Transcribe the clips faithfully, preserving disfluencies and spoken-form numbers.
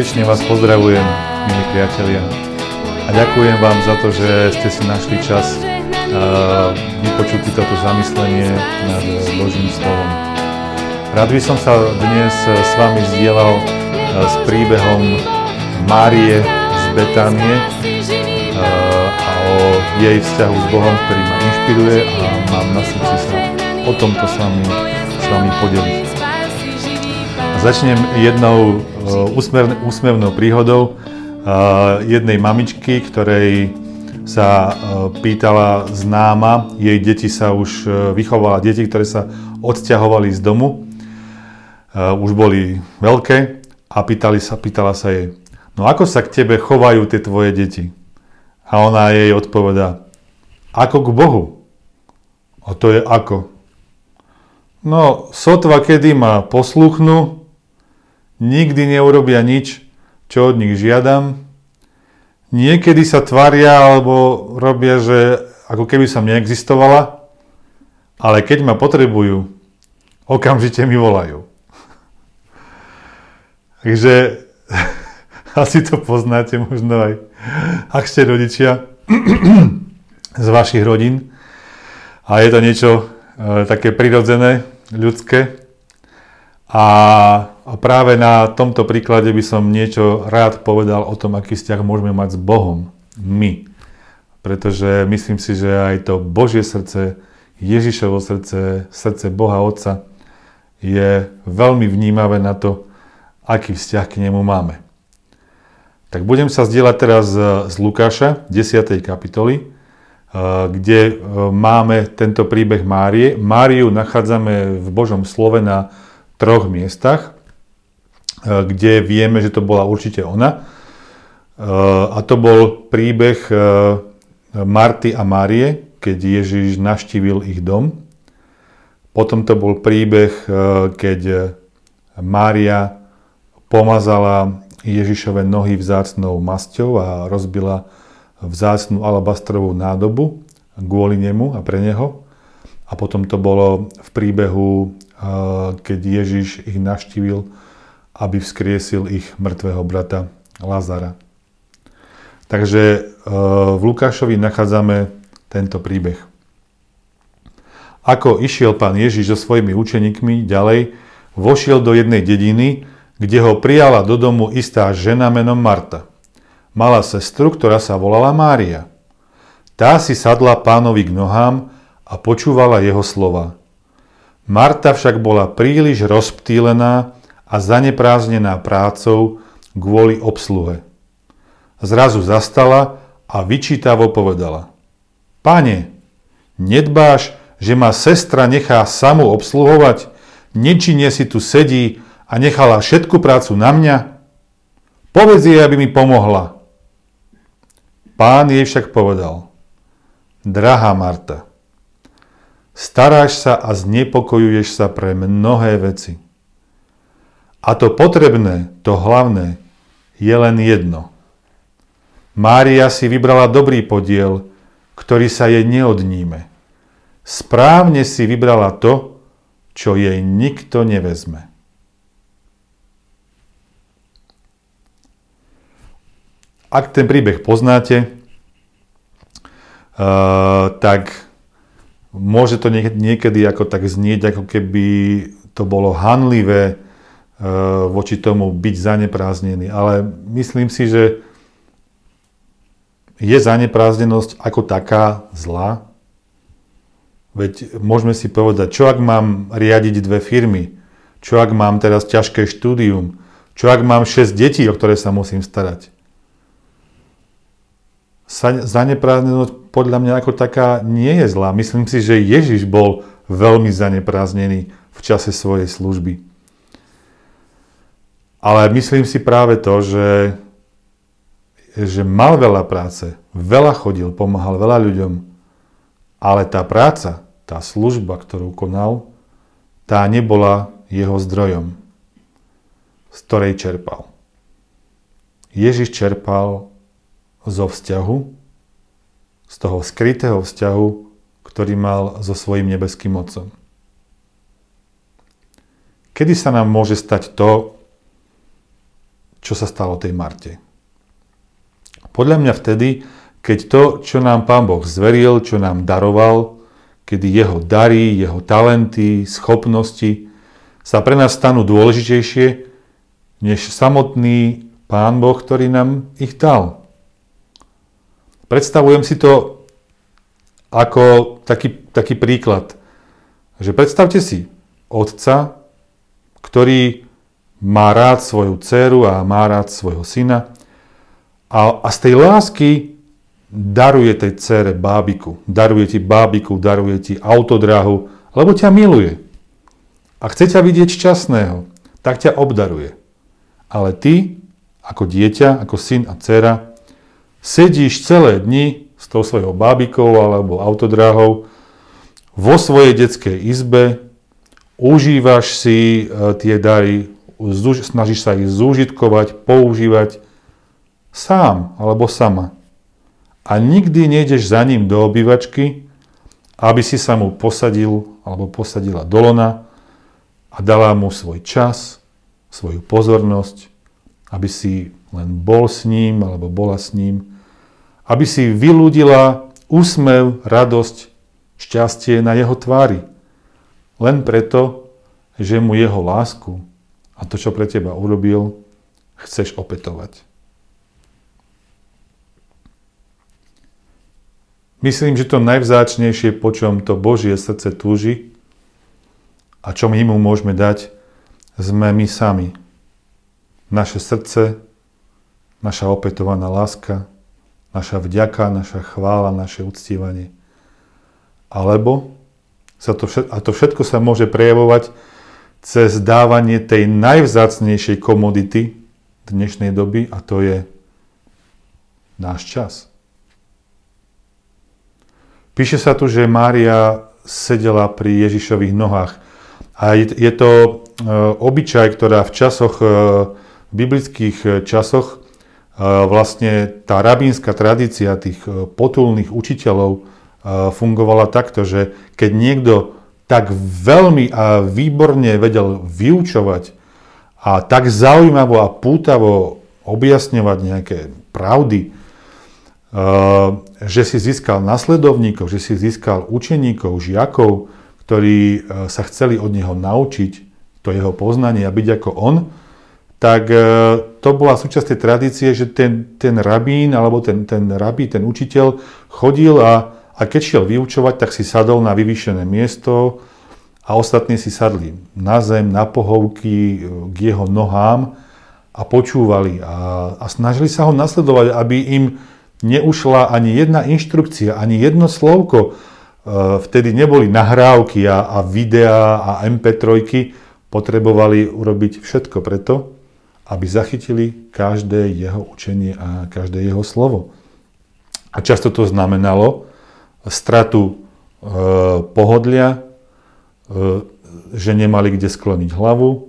Srdečne vás pozdravujem, milí priatelia, a ďakujem vám za to, že ste si našli čas a vypočuť si toto zamyslenie nad Božím slovom. Rád by som sa dnes s vami zdieľal s príbehom Márie z Betánie a o jej vzťahu s Bohom, ktorý ma inšpiruje a mám na srdci sa o tomto s vami, s vami podeliť. Začnem jednou úsmevnou príhodou jednej mamičky, ktorej sa pýtala známa, jej deti sa už vychovala, deti, ktoré sa odsťahovali z domu, už boli veľké a pýtali sa, pýtala sa jej, no ako sa k tebe chovajú tie tvoje deti? A ona jej odpovedá, ako k Bohu. A to je ako? No, sotva kedy ma posluchnú, nikdy neurobia nič, čo od nich žiadam. Niekedy sa tvária alebo robia, že ako keby som neexistovala, ale keď ma potrebujú, okamžite mi volajú. Takže asi to poznáte možno aj, ak ste rodičia z vašich rodín. A je to niečo e, také prirodzené, ľudské. A práve na tomto príklade by som niečo rád povedal o tom, aký vzťah môžeme mať s Bohom my. Pretože myslím si, že aj to Božie srdce, Ježišovo srdce, srdce Boha Otca je veľmi vnímavé na to, aký vzťah k nemu máme. Tak budem sa zdieľať teraz z Lukáša, desiatej kapitoly, kde máme tento príbeh Márie. Máriu nachádzame v Božom slove na troch miestach, kde vieme, že to bola určite ona. A to bol príbeh Marty a Márie, keď Ježiš navštívil ich dom. Potom to bol príbeh, keď Mária pomazala Ježišove nohy vzácnou masťou a rozbila vzácnu alabastrovú nádobu kvôli nemu a pre neho. A potom to bolo v príbehu, keď Ježiš ich navštívil, aby vzkriesil ich mŕtvého brata Lazara. Takže v Lukášovi nachádzame tento príbeh. Ako išiel pán Ježiš so svojimi učeníkmi ďalej, vošiel do jednej dediny, kde ho prijala do domu istá žena menom Marta. Mala sestru, ktorá sa volala Mária. Tá si sadla pánovi k nohám a počúvala jeho slova. Marta však bola príliš rozptýlená a zanepráznená prácou kvôli obsluhe. Zrazu zastala a vyčítavo povedala. Pane, nedbáš, že ma sestra nechá samú obsluhovať? Nečinne si tu sedí a nechala všetku prácu na mňa? Povedz jej, aby mi pomohla. Pán jej však povedal. Drahá Marta, staráš sa a znepokojuješ sa pre mnohé veci. A to potrebné, to hlavné, je len jedno. Mária si vybrala dobrý podiel, ktorý sa jej neodníme. Správne si vybrala to, čo jej nikto nevezme. Ak ten príbeh poznáte, uh, tak... môže to niekedy ako tak znieť, ako keby to bolo hanlivé e, voči tomu byť zanepráznený. Ale myslím si, že je zanepráznenosť ako taká zlá. Veď môžeme si povedať, čo ak mám riadiť dve firmy? Čo ak mám teraz ťažké štúdium? Čo ak mám šesť detí, o ktoré sa musím starať? Zanepráznenosť podľa mňa ako taká nie je zlá. Myslím si, že Ježiš bol veľmi zanepráznený v čase svojej služby. Ale myslím si práve to, že, že mal veľa práce, veľa chodil, pomáhal veľa ľuďom, ale tá práca, tá služba, ktorú konal, tá nebola jeho zdrojom, z ktorej čerpal. Ježiš čerpal zo vzťahu, z toho skrytého vzťahu, ktorý mal so svojím nebeským Otcom. Kedy sa nám môže stať to, čo čo sa stalo tej Marte. Podľa mňa vtedy, keď to, čo nám Pán Boh zveril, čo nám daroval, kedy jeho dary, jeho talenty, schopnosti sa pre nás stanú dôležitejšie, než samotný Pán Boh, ktorý nám ich dal. Predstavujem si to ako taký, taký príklad, že predstavte si otca, ktorý má rád svoju dceru a má rád svojho syna a, a z tej lásky daruje tej dcere bábiku. Daruje ti bábiku, daruje ti autodráhu, lebo ťa miluje. A chce ťa vidieť šťastného, tak ťa obdaruje. Ale ty, ako dieťa, ako syn a dcera, sedíš celé dni s tou svojou bábikou alebo autodráhou vo svojej detskej izbe, užívaš si tie dary, snažíš sa ich zúžitkovať, používať sám alebo sama. A nikdy nejdeš za ním do obývačky, aby si sa mu posadil alebo posadila do lona a dala mu svoj čas, svoju pozornosť, aby si len bol s ním alebo bola s ním, aby si vyľudila úsmev, radosť, šťastie na jeho tvári. Len preto, že mu jeho lásku a to, čo pre teba urobil, chceš opätovať. Myslím, že to najvzácnejšie, po čom to Božie srdce túži a čo my mu môžeme dať, sme my sami. Naše srdce, naša opätovaná láska, naša vďaka, naša chvála, naše uctievanie. Alebo sa to všetko, a to všetko sa môže prejavovať cez dávanie tej najvzácnejšej komodity dnešnej doby, a to je náš čas. Píše sa tu, že Mária sedela pri Ježišových nohách. A je to obyčaj, ktorá v časoch, v biblických časoch, vlastne tá rabínska tradícia tých potulných učiteľov fungovala takto, že keď niekto tak veľmi a výborne vedel vyučovať a tak zaujímavo a pútavo objasňovať nejaké pravdy, že si získal nasledovníkov, že si získal učeníkov, žiakov, ktorí sa chceli od neho naučiť to jeho poznanie a byť ako on, tak to bola súčasť tej tradície, že ten, ten rabín alebo ten, ten rabí, ten učiteľ chodil a A keď šiel vyučovať, tak si sadol na vyvýšené miesto a ostatní si sadli na zem, na pohovky, k jeho nohám a počúvali a, a snažili sa ho nasledovať, aby im neušla ani jedna inštrukcia, ani jedno slovko. Vtedy neboli nahrávky a, a videá a em pé tri, potrebovali urobiť všetko preto, aby zachytili každé jeho učenie a každé jeho slovo. A často to znamenalo stratu e, pohodlia, e, že nemali kde skloniť hlavu.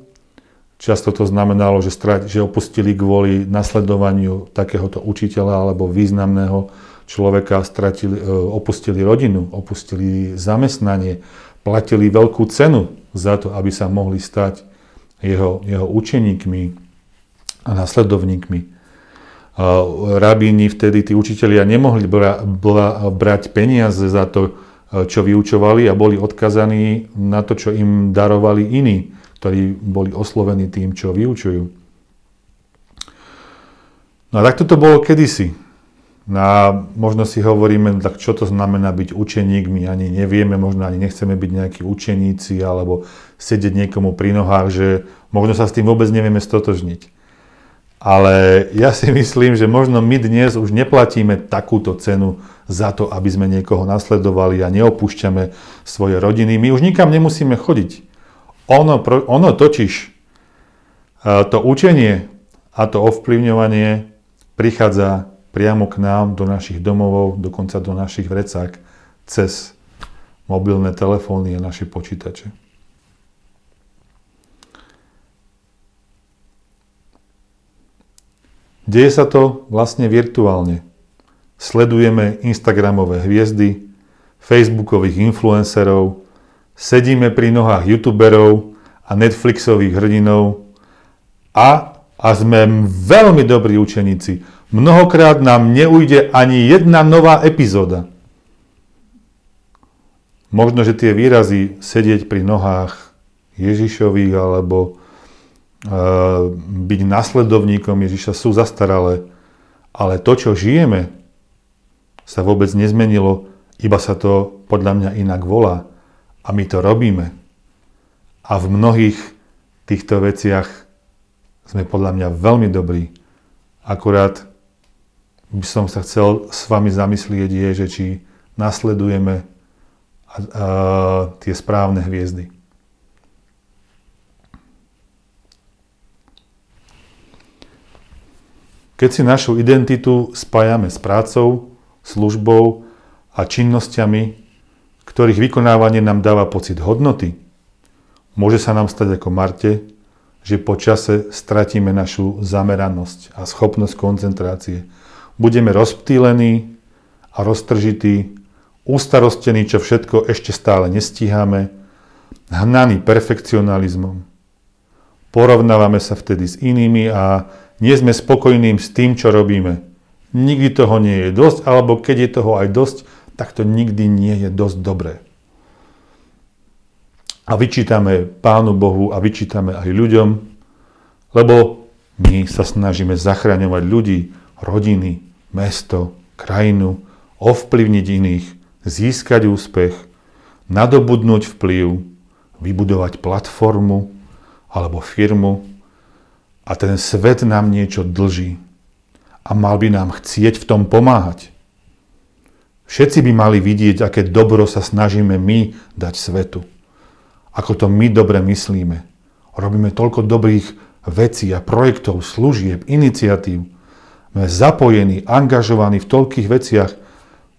Často to znamenalo, že, strat, že opustili kvôli nasledovaniu takéhoto učiteľa alebo významného človeka, stratili, e, opustili rodinu, opustili zamestnanie, platili veľkú cenu za to, aby sa mohli stať jeho, jeho učeníkmi a nasledovníkmi. Rabíni vtedy, tí učitelia nemohli bra, bra, brať peniaze za to, čo vyučovali a boli odkazaní na to, čo im darovali iní, ktorí boli oslovení tým, čo vyučujú. No a takto to bolo kedysi. No a možno si hovoríme, tak čo to znamená byť učeník, my ani nevieme, možno ani nechceme byť nejakí učeníci alebo sedieť niekomu pri nohách, že možno sa s tým vôbec nevieme stotožniť. Ale ja si myslím, že možno my dnes už neplatíme takúto cenu za to, aby sme niekoho nasledovali a neopúšťame svoje rodiny. My už nikam nemusíme chodiť. Ono, ono totiž, to učenie a to ovplyvňovanie prichádza priamo k nám, do našich domovov, dokonca do našich vrecák, cez mobilné telefóny a naše počítače. Deje sa to vlastne virtuálne. Sledujeme instagramové hviezdy, facebookových influencerov, sedíme pri nohách youtuberov a netflixových hrdinov a a sme veľmi dobrí učeníci. Mnohokrát nám neujde ani jedna nová epizóda. Možno, že tie výrazy sedieť pri nohách Ježišových alebo e, byť nasledovníkom Ježiša sú zastaralé. Ale to, čo žijeme, sa vôbec nezmenilo, iba sa to podľa mňa inak volá. A my to robíme. A v mnohých týchto veciach sme podľa mňa veľmi dobrí. Akurát by som sa chcel s vami zamyslieť je, že či nasledujeme a, a, tie správne hviezdy. Keď si našu identitu spájame s prácou, službou a činnosťami, ktorých vykonávanie nám dáva pocit hodnoty, môže sa nám stať ako Marte, že po čase stratíme našu zameranosť a schopnosť koncentrácie. Budeme rozptýlení a roztržití, ustarostení, čo všetko ešte stále nestíhame, hnaní perfekcionalizmom. Porovnávame sa vtedy s inými a nie sme spokojní s tým, čo robíme. Nikdy toho nie je dosť, alebo keď je toho aj dosť, tak to nikdy nie je dosť dobré. A vyčítame Pánu Bohu a vyčítame aj ľuďom, lebo my sa snažíme zachraňovať ľudí, rodiny, mesto, krajinu, ovplyvniť iných, získať úspech, nadobudnúť vplyv, vybudovať platformu alebo firmu a ten svet nám niečo dlží a mal by nám chcieť v tom pomáhať. Všetci by mali vidieť, aké dobro sa snažíme my dať svetu. Ako to my dobre myslíme. Robíme toľko dobrých vecí a projektov, služieb, iniciatív. Sme zapojení, angažovaní v toľkých veciach,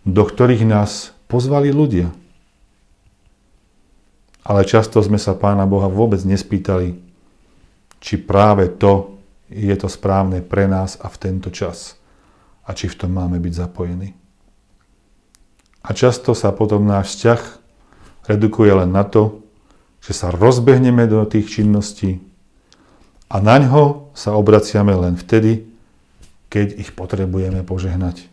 do ktorých nás pozvali ľudia. Ale často sme sa Pána Boha vôbec nespýtali, či práve to je to správne pre nás a v tento čas. A či v tom máme byť zapojení. A často sa potom náš vzťah redukuje len na to, že sa rozbehneme do tých činností a naňho sa obraciame len vtedy, keď ich potrebujeme požehnať.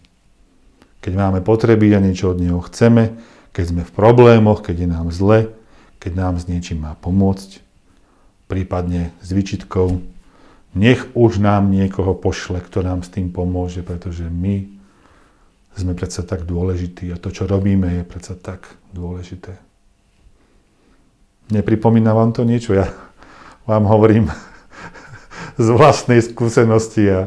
Keď máme potreby a niečo od neho chceme, keď sme v problémoch, keď je nám zle, keď nám s niečím má pomôcť, prípadne s výčitkou, nech už nám niekoho pošle, kto nám s tým pomôže, pretože my sme predsa tak dôležití a to, čo robíme, je predsa tak dôležité. Nepripomína vám to niečo? Ja vám hovorím z vlastnej skúsenosti a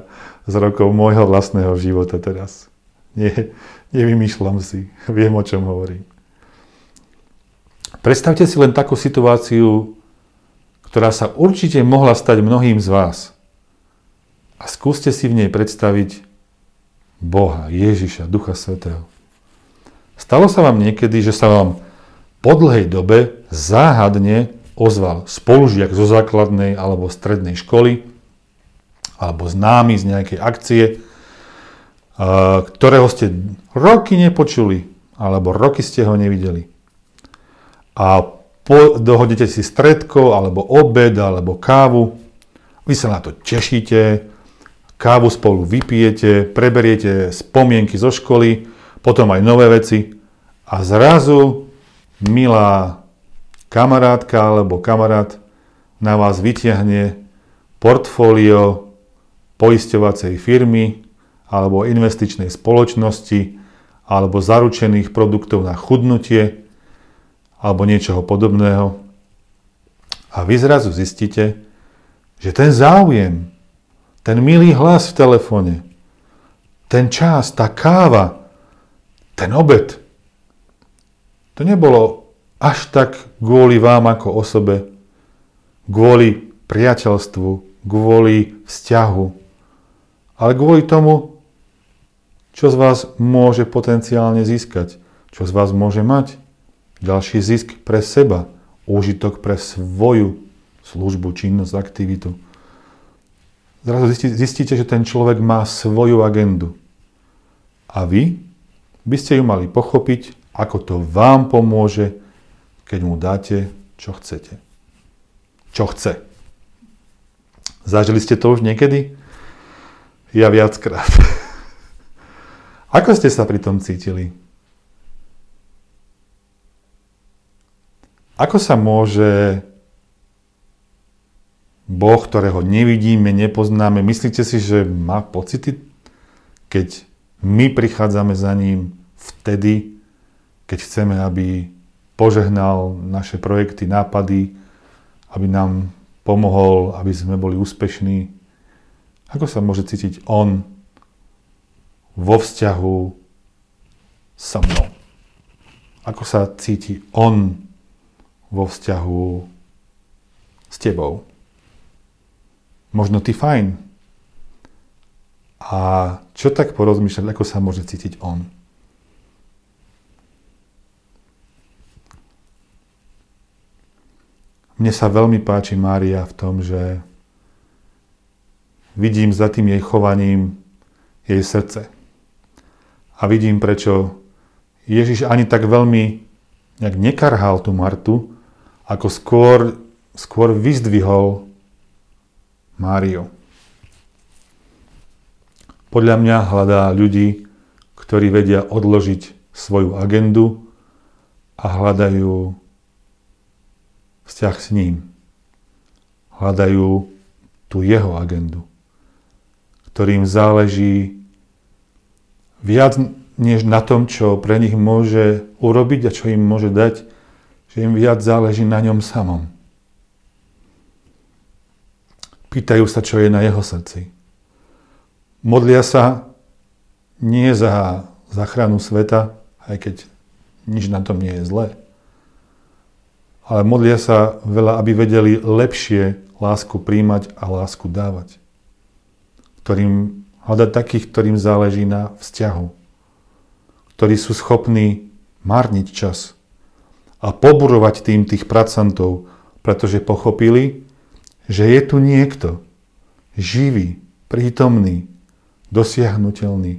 z rokov môjho vlastného života teraz. Nie, nevymýšľam si, viem, o čom hovorím. Predstavte si len takú situáciu, ktorá sa určite mohla stať mnohým z vás. A skúste si v nej predstaviť Boha, Ježiša, Ducha Svätého. Stalo sa vám niekedy, že sa vám po dlhej dobe záhadne ozval spolužiak zo základnej alebo strednej školy alebo známy z nejakej akcie, ktorého ste roky nepočuli alebo roky ste ho nevideli. A po, dohodnete si stredko alebo obed alebo kávu. Vy sa na to tešíte, kávu spolu vypijete, preberiete spomienky zo školy, potom aj nové veci a zrazu milá kamarátka alebo kamarát na vás vytiahne portfólio poisťovacej firmy alebo investičnej spoločnosti alebo zaručených produktov na chudnutie alebo niečoho podobného. A vy zrazu zistíte, že ten záujem, ten milý hlas v telefóne, ten čas, tá káva, ten obed, to nebolo až tak kvôli vám ako osobe, kvôli priateľstvu, kvôli vzťahu, ale kvôli tomu, čo z vás môže potenciálne získať, čo z vás môže mať. Ďalší zisk pre seba, úžitok pre svoju službu, činnosť, aktivitu. Zrazu zistíte, že ten človek má svoju agendu. A vy by ste ju mali pochopiť, ako to vám pomôže, keď mu dáte, čo chcete. Čo chce. Zažili ste to už niekedy? Ja viackrát. Ako ste sa pri tom cítili? Ako sa môže Boh, ktorého nevidíme, nepoznáme, myslíte si, že má pocity, keď my prichádzame za ním vtedy, keď chceme, aby požehnal naše projekty, nápady, aby nám pomohol, aby sme boli úspešní. Ako sa môže cítiť on vo vzťahu so mnou? Ako sa cíti on vo vzťahu s tebou? Možno ty fajn. A čo tak porozmýšľať, ako sa môže cítiť on? Mne sa veľmi páči Mária v tom, že vidím za tým jej chovaním jej srdce. A vidím, prečo Ježiš ani tak veľmi nejak nekarhal tú Martu, ako skôr, skôr vyzdvihol Máriu. Podľa mňa hľadá ľudí, ktorí vedia odložiť svoju agendu a hľadajú vzťah s ním. Hľadajú tú jeho agendu, ktorým záleží viac než na tom, čo pre nich môže urobiť a čo im môže dať, že im viac záleží na ňom samom. Pýtajú sa, čo je na jeho srdci. Modlia sa nie za záchranu sveta, aj keď nič na tom nie je zlé, ale modlia sa veľa, aby vedeli lepšie lásku príjmať a lásku dávať. Ktorým, hľadať takých, ktorým záleží na vzťahu. Ktorí sú schopní márniť čas a poburovať tým tých pracantov, pretože pochopili, že je tu niekto živý, prítomný, dosiahnuteľný.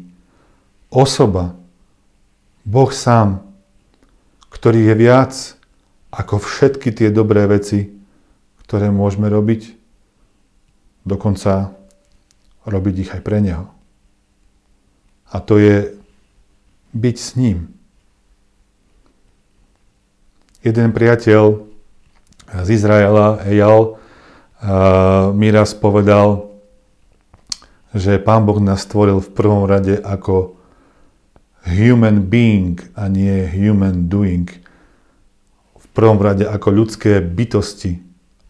Osoba, Boh sám, ktorý je viac ako všetky tie dobré veci, ktoré môžeme robiť, dokonca robiť ich aj pre neho. A to je byť s ním. Jeden priateľ z Izraela, Eyal, mi raz povedal, že Pán Boh nás stvoril v prvom rade ako human being a nie human doing. V prvom rade ako ľudské bytosti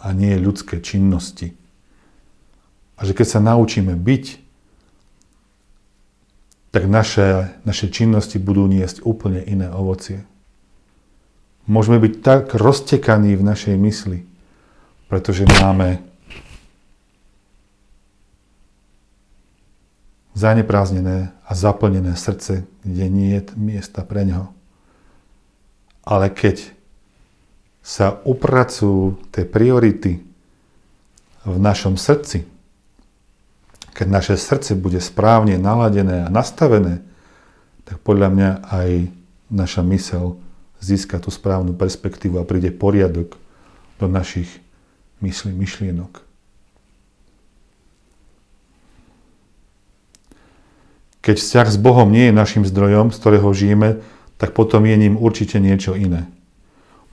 a nie ľudské činnosti. A že keď sa naučíme byť, tak naše, naše činnosti budú niesť úplne iné ovocie. Môžeme byť tak roztekaní v našej mysli, pretože máme zaneprázdnené a zaplnené srdce, kde nie je miesta pre neho. Ale keď sa upracujú tie priority v našom srdci, keď naše srdce bude správne naladené a nastavené, tak podľa mňa aj naša myseľ získa tú správnu perspektívu a príde poriadok do našich myslí, myšlienok. Keď vzťah s Bohom nie je našim zdrojom, z ktorého žijeme, tak potom je ním určite niečo iné.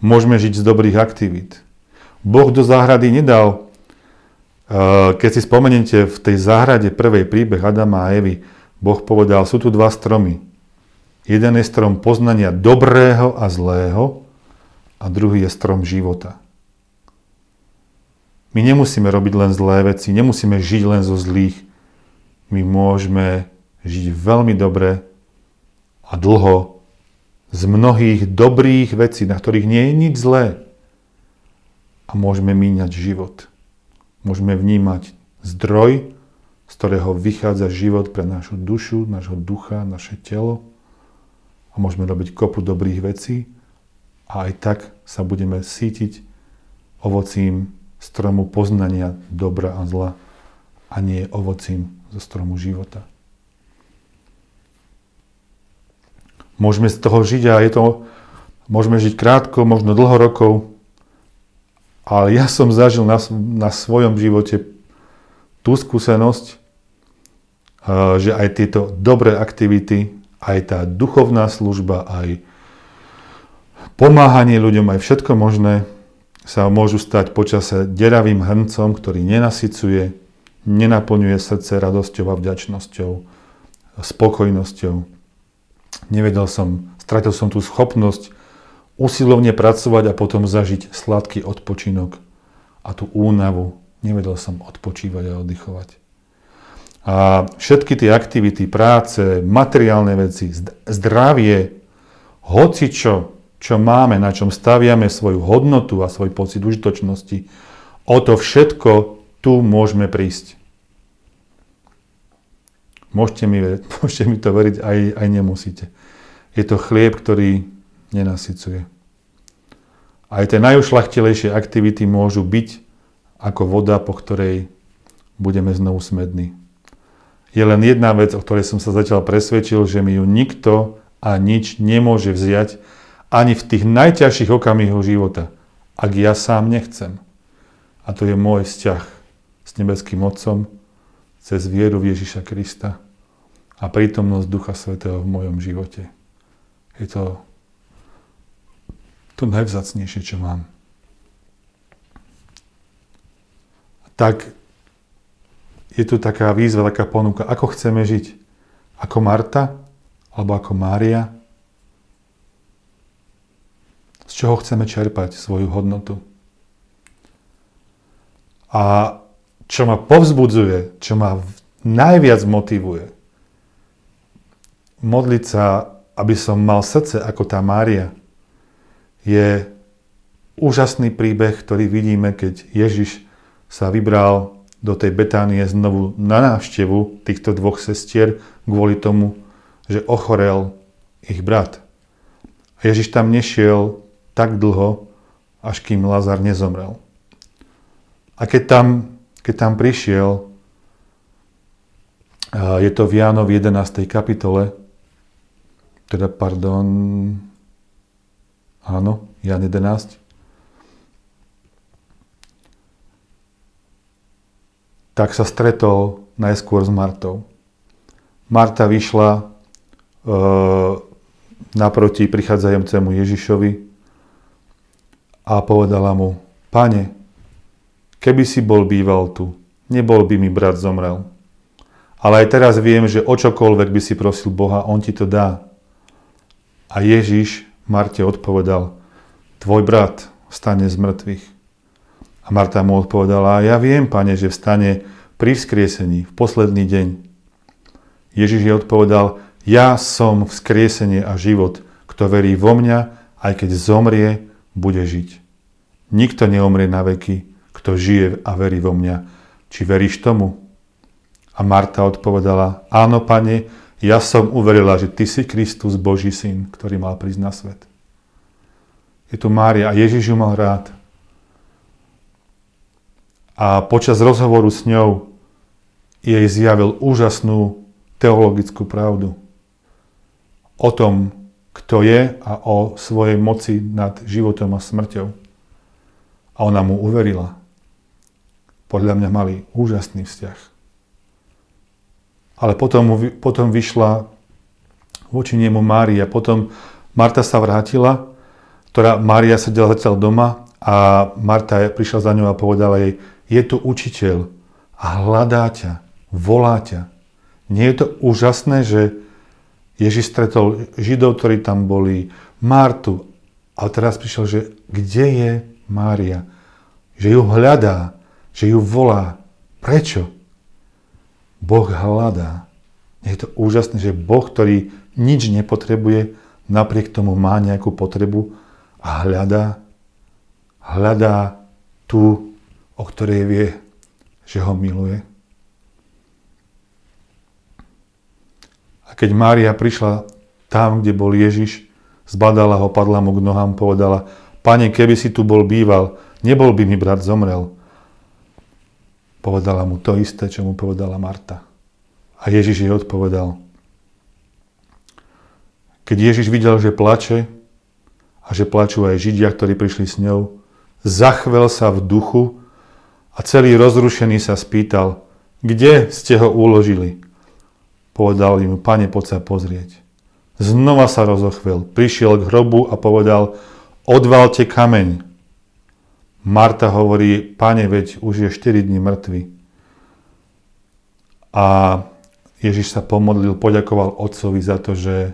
Môžeme žiť z dobrých aktivít. Boh do záhrady nedal. Keď si spomeniete v tej záhrade prvej príbeh Adama a Evy, Boh povedal, sú tu dva stromy. Jeden je strom poznania dobrého a zlého a druhý je strom života. My nemusíme robiť len zlé veci, nemusíme žiť len zo zlých. My môžeme žiť veľmi dobre a dlho z mnohých dobrých vecí, na ktorých nie je nič zlé. A môžeme míňať život. Môžeme vnímať zdroj, z ktorého vychádza život pre našu dušu, nášho ducha, naše telo. A môžeme robiť kopu dobrých vecí. A aj tak sa budeme sítiť ovocím stromu poznania dobra a zla a nie ovocím zo stromu života. Môžeme z toho žiť a je to, môžeme žiť krátko, možno dlho rokov, ale ja som zažil na, na svojom živote tú skúsenosť, že aj tieto dobré aktivity, aj tá duchovná služba, aj pomáhanie ľuďom, aj všetko možné sa môžu stať počase deravým hrncom, ktorý nenasycuje, nenaplňuje srdce radosťou a vďačnosťou, spokojnosťou. Nevedel som, stratil som tú schopnosť usilovne pracovať a potom zažiť sladký odpočinok a tú únavu. Nevedel som odpočívať a oddychovať. A všetky tie aktivity, práce, materiálne veci, zdravie, hocičo, čo máme, na čom staviame svoju hodnotu a svoj pocit užitočnosti, o to všetko tu môžeme prísť. Môžete mi, môžete mi to veriť, aj, aj nemusíte. Je to chlieb, ktorý nenasycuje. Aj tie najušľachtilejšie aktivity môžu byť ako voda, po ktorej budeme znovu smední. Je len jedna vec, o ktorej som sa zatiaľ presvedčil, že mi ju nikto a nič nemôže vziať ani v tých najťažších okamihoch života, ak ja sám nechcem. A to je môj vzťah s nebeským Otcom cez vieru v Ježiša Krista a prítomnosť Ducha Svätého v mojom živote. Je to to najvzácnejšie, čo mám. Tak je tu taká výzva, taká ponuka. Ako chceme žiť? Ako Marta? Alebo ako Mária? Z čoho chceme čerpať svoju hodnotu? A čo ma povzbudzuje, čo ma najviac motivuje, modliť sa, aby som mal srdce ako tá Mária, je úžasný príbeh, ktorý vidíme, keď Ježiš sa vybral do tej Betánie znovu na návštevu týchto dvoch sestier kvôli tomu, že ochorel ich brat. A Ježiš tam nešiel tak dlho, až kým Lazar nezomrel. A keď tam, keď tam prišiel, je to v Jánovi jedenástej kapitole, teda pardon, áno, Ján jedenásť, tak sa stretol najskôr s Martou. Marta vyšla e, naproti prichádzajúcemu Ježišovi a povedala mu: Pane, keby si bol býval tu, nebol by mi brat zomrel. Ale aj teraz viem, že o čokoľvek by si prosil Boha, on ti to dá. A Ježiš Marte odpovedal: Tvoj brat vstane z mŕtvych. A Marta mu odpovedala: Ja viem, Pane, že vstane pri vzkriesení, v posledný deň. Ježiš jej odpovedal: Ja som vzkriesenie a život. Kto verí vo mňa, aj keď zomrie, bude žiť. Nikto neomrie na veky, kto žije a verí vo mňa. Či veríš tomu? A Marta odpovedala: Áno, Pane, ja som uverila, že Ty si Kristus, Boží syn, ktorý mal prísť na svet. Je tu Mária a Ježiš ju mal rád. A počas rozhovoru s ňou jej zjavil úžasnú teologickú pravdu o tom, kto je, a o svojej moci nad životom a smrťou. A ona mu uverila. Podľa mňa mali úžasný vzťah. Ale potom, potom vyšla voči nemu Mária. Potom Marta sa vrátila, ktorá Mária sedela zatiaľ doma, a Marta prišla za ňou a povedala jej: Je tu učiteľ a hľadá ťa, volá ťa. Nie je to úžasné, že Ježiš stretol Židov, ktorí tam boli, Martu, a teraz prišiel, že kde je Mária? Že ju hľadá, že ju volá. Prečo? Boh hľadá. Nie je to úžasné, že Boh, ktorý nič nepotrebuje, napriek tomu má nejakú potrebu a hľadá, hľadá tú, o ktorej vie, že ho miluje. A keď Mária prišla tam, kde bol Ježiš, zbadala ho, padla mu k nohám, povedala: Pane, keby si tu bol býval, nebol by mi brat zomrel. Povedala mu to isté, čo mu povedala Marta. A Ježiš jej odpovedal. Keď Ježiš videl, že plače, a že plačú aj Židia, ktorí prišli s ňou, zachvel sa v duchu a celý rozrušený sa spýtal: Kde ste ho uložili? Povedal im, pane, poď sa pozrieť. Znova sa rozochvel, prišiel k hrobu a povedal, odvalte kameň. Marta hovorí, pane, veď už je štyri dni mŕtvy. A Ježiš sa pomodlil, poďakoval Otcovi za to, že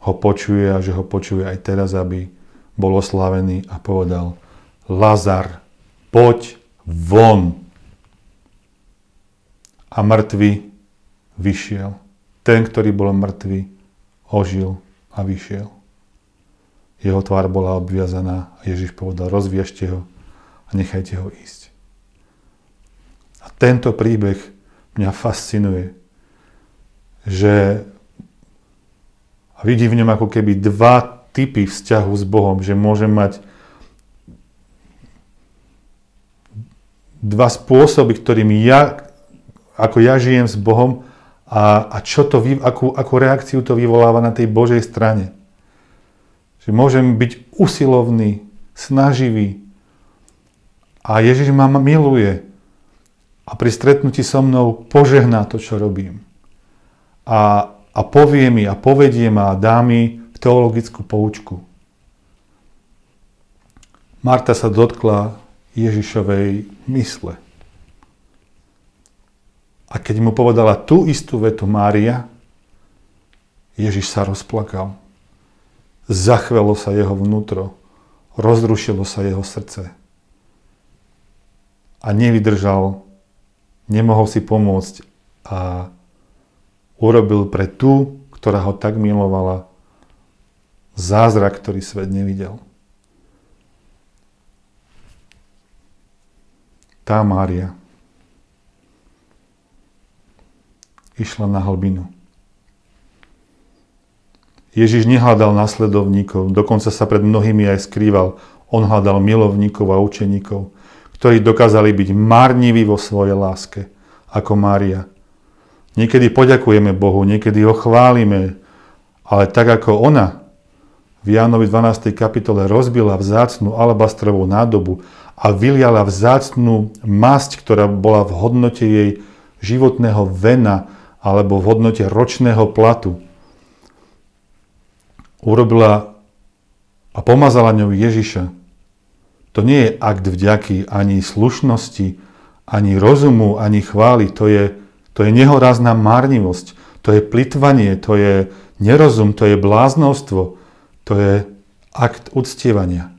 ho počuje a že ho počuje aj teraz, aby bol oslávený a povedal, Lazar, poď von. A mŕtvy vyšiel. Ten, ktorý bol mŕtvy, ožil a vyšiel. Jeho tvár bola obviazaná a Ježiš povedal, rozviažte ho a nechajte ho ísť. A tento príbeh mňa fascinuje, že a vidí v ňom ako keby dva typy vzťahu s Bohom, že môžem mať dva spôsoby, ktorým ja, ako ja žijem s Bohom, A, a čo to, akú, akú reakciu to vyvoláva na tej Božej strane. Že môžem byť usilovný, snaživý a Ježiš ma miluje a pri stretnutí so mnou požehná to, čo robím. A, a povie mi a povedie ma a dá mi teologickú poučku. Marta sa dotkla Ježišovej mysle. A keď mu povedala tú istú vetu Mária, Ježiš sa rozplakal. Zachvelo sa jeho vnútro. Rozrušilo sa jeho srdce. A nevydržal, nemohol si pomôcť a urobil pre tú, ktorá ho tak milovala, zázrak, ktorý svet nevidel. Tá Mária išla na hlbinu. Ježiš nehľadal nasledovníkov, dokonca sa pred mnohými aj skrýval. On hľadal milovníkov a učeníkov, ktorí dokázali byť marniví vo svojej láske, ako Mária. Niekedy poďakujeme Bohu, niekedy ho chválime, ale tak ako ona v Jánovi dvanástej kapitole rozbila vzácnu alabastrovú nádobu a vyliala vzácnu masť, ktorá bola v hodnote jej životného vena, alebo v hodnote ročného platu. Urobila a pomazala ňou Ježiša. To nie je akt vďaky, ani slušnosti, ani rozumu, ani chvály. To je, to je nehorázna márnivosť. To je plytvanie, to je nerozum, to je bláznostvo. To je akt uctievania.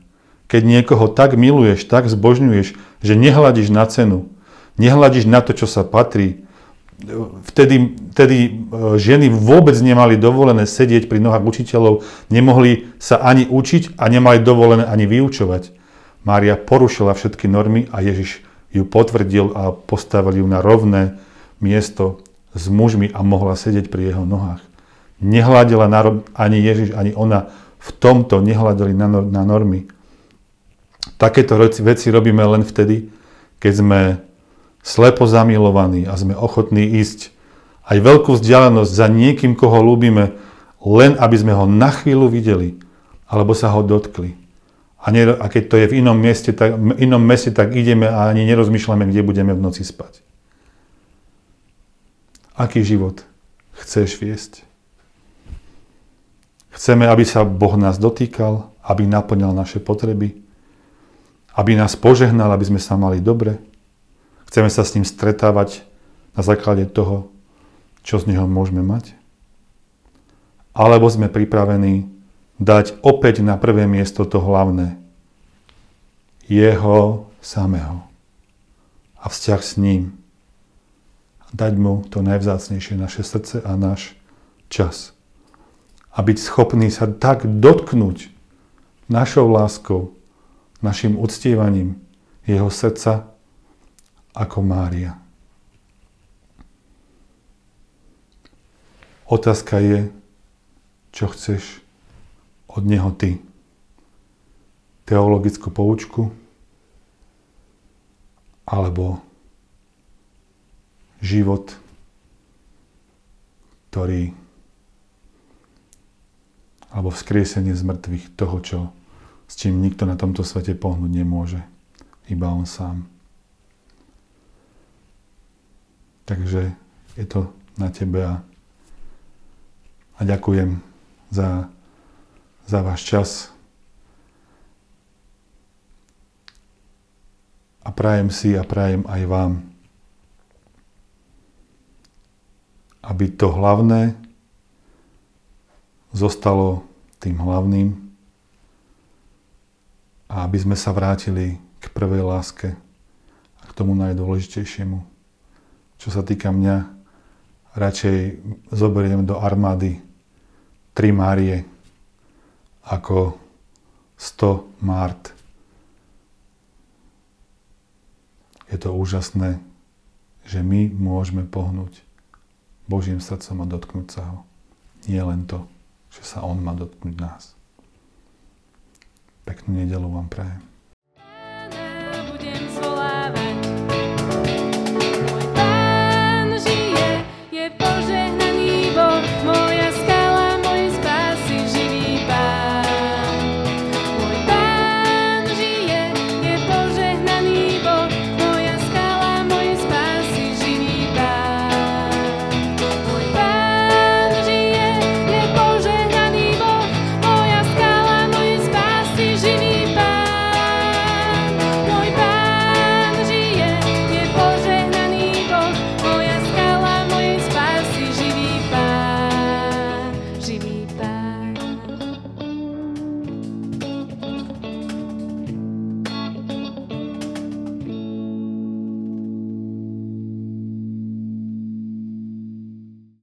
Keď niekoho tak miluješ, tak zbožňuješ, že nehľadíš na cenu. Nehľadíš na to, čo sa patrí. Vtedy, vtedy ženy vôbec nemali dovolené sedieť pri nohách učiteľov, nemohli sa ani učiť a nemali dovolené ani vyučovať. Mária porušila všetky normy a Ježiš ju potvrdil a postavil ju na rovné miesto s mužmi a mohla sedieť pri jeho nohách. Nehľadila na normy, ani Ježiš, ani ona v tomto nehľadali na normy. Takéto veci robíme len vtedy, keď sme slepo zamilovaní a sme ochotní ísť aj veľkú vzdialenosť za niekým, koho ľúbime, len aby sme ho na chvíľu videli alebo sa ho dotkli. A, ne, a keď to je v inom meste, tak, inom meste, tak ideme a ani nerozmýšľame, kde budeme v noci spať. Aký život chceš viesť? Chceme, aby sa Boh nás dotýkal, aby naplňal naše potreby, aby nás požehnal, aby sme sa mali dobre. Chceme sa s ním stretávať na základe toho, čo z neho môžeme mať? Alebo sme pripravení dať opäť na prvé miesto to hlavné. Jeho samého. A vzťah s ním. Dať mu to najvzácnejšie, naše srdce a náš čas. A byť schopný sa tak dotknúť našou láskou, našim uctievaním jeho srdca, ako Mária. Otázka je, čo chceš od neho ty? Teologickú poučku? Alebo život, ktorý alebo vzkriesenie z mŕtvych toho, čo s čím nikto na tomto svete pohnúť nemôže. Iba on sám. Takže je to na tebe a, a ďakujem za, za váš čas a prajem si a prajem aj vám, aby to hlavné zostalo tým hlavným a aby sme sa vrátili k prvej láske a k tomu najdôležitejšiemu. Čo sa týka mňa, radšej zoberiem do armády tri Márie ako sto Márt. Je to úžasné, že my môžeme pohnúť Božím srdcom a dotknúť sa ho. Nie len to, že sa on má dotknúť nás. Peknú nedeľu vám prajem.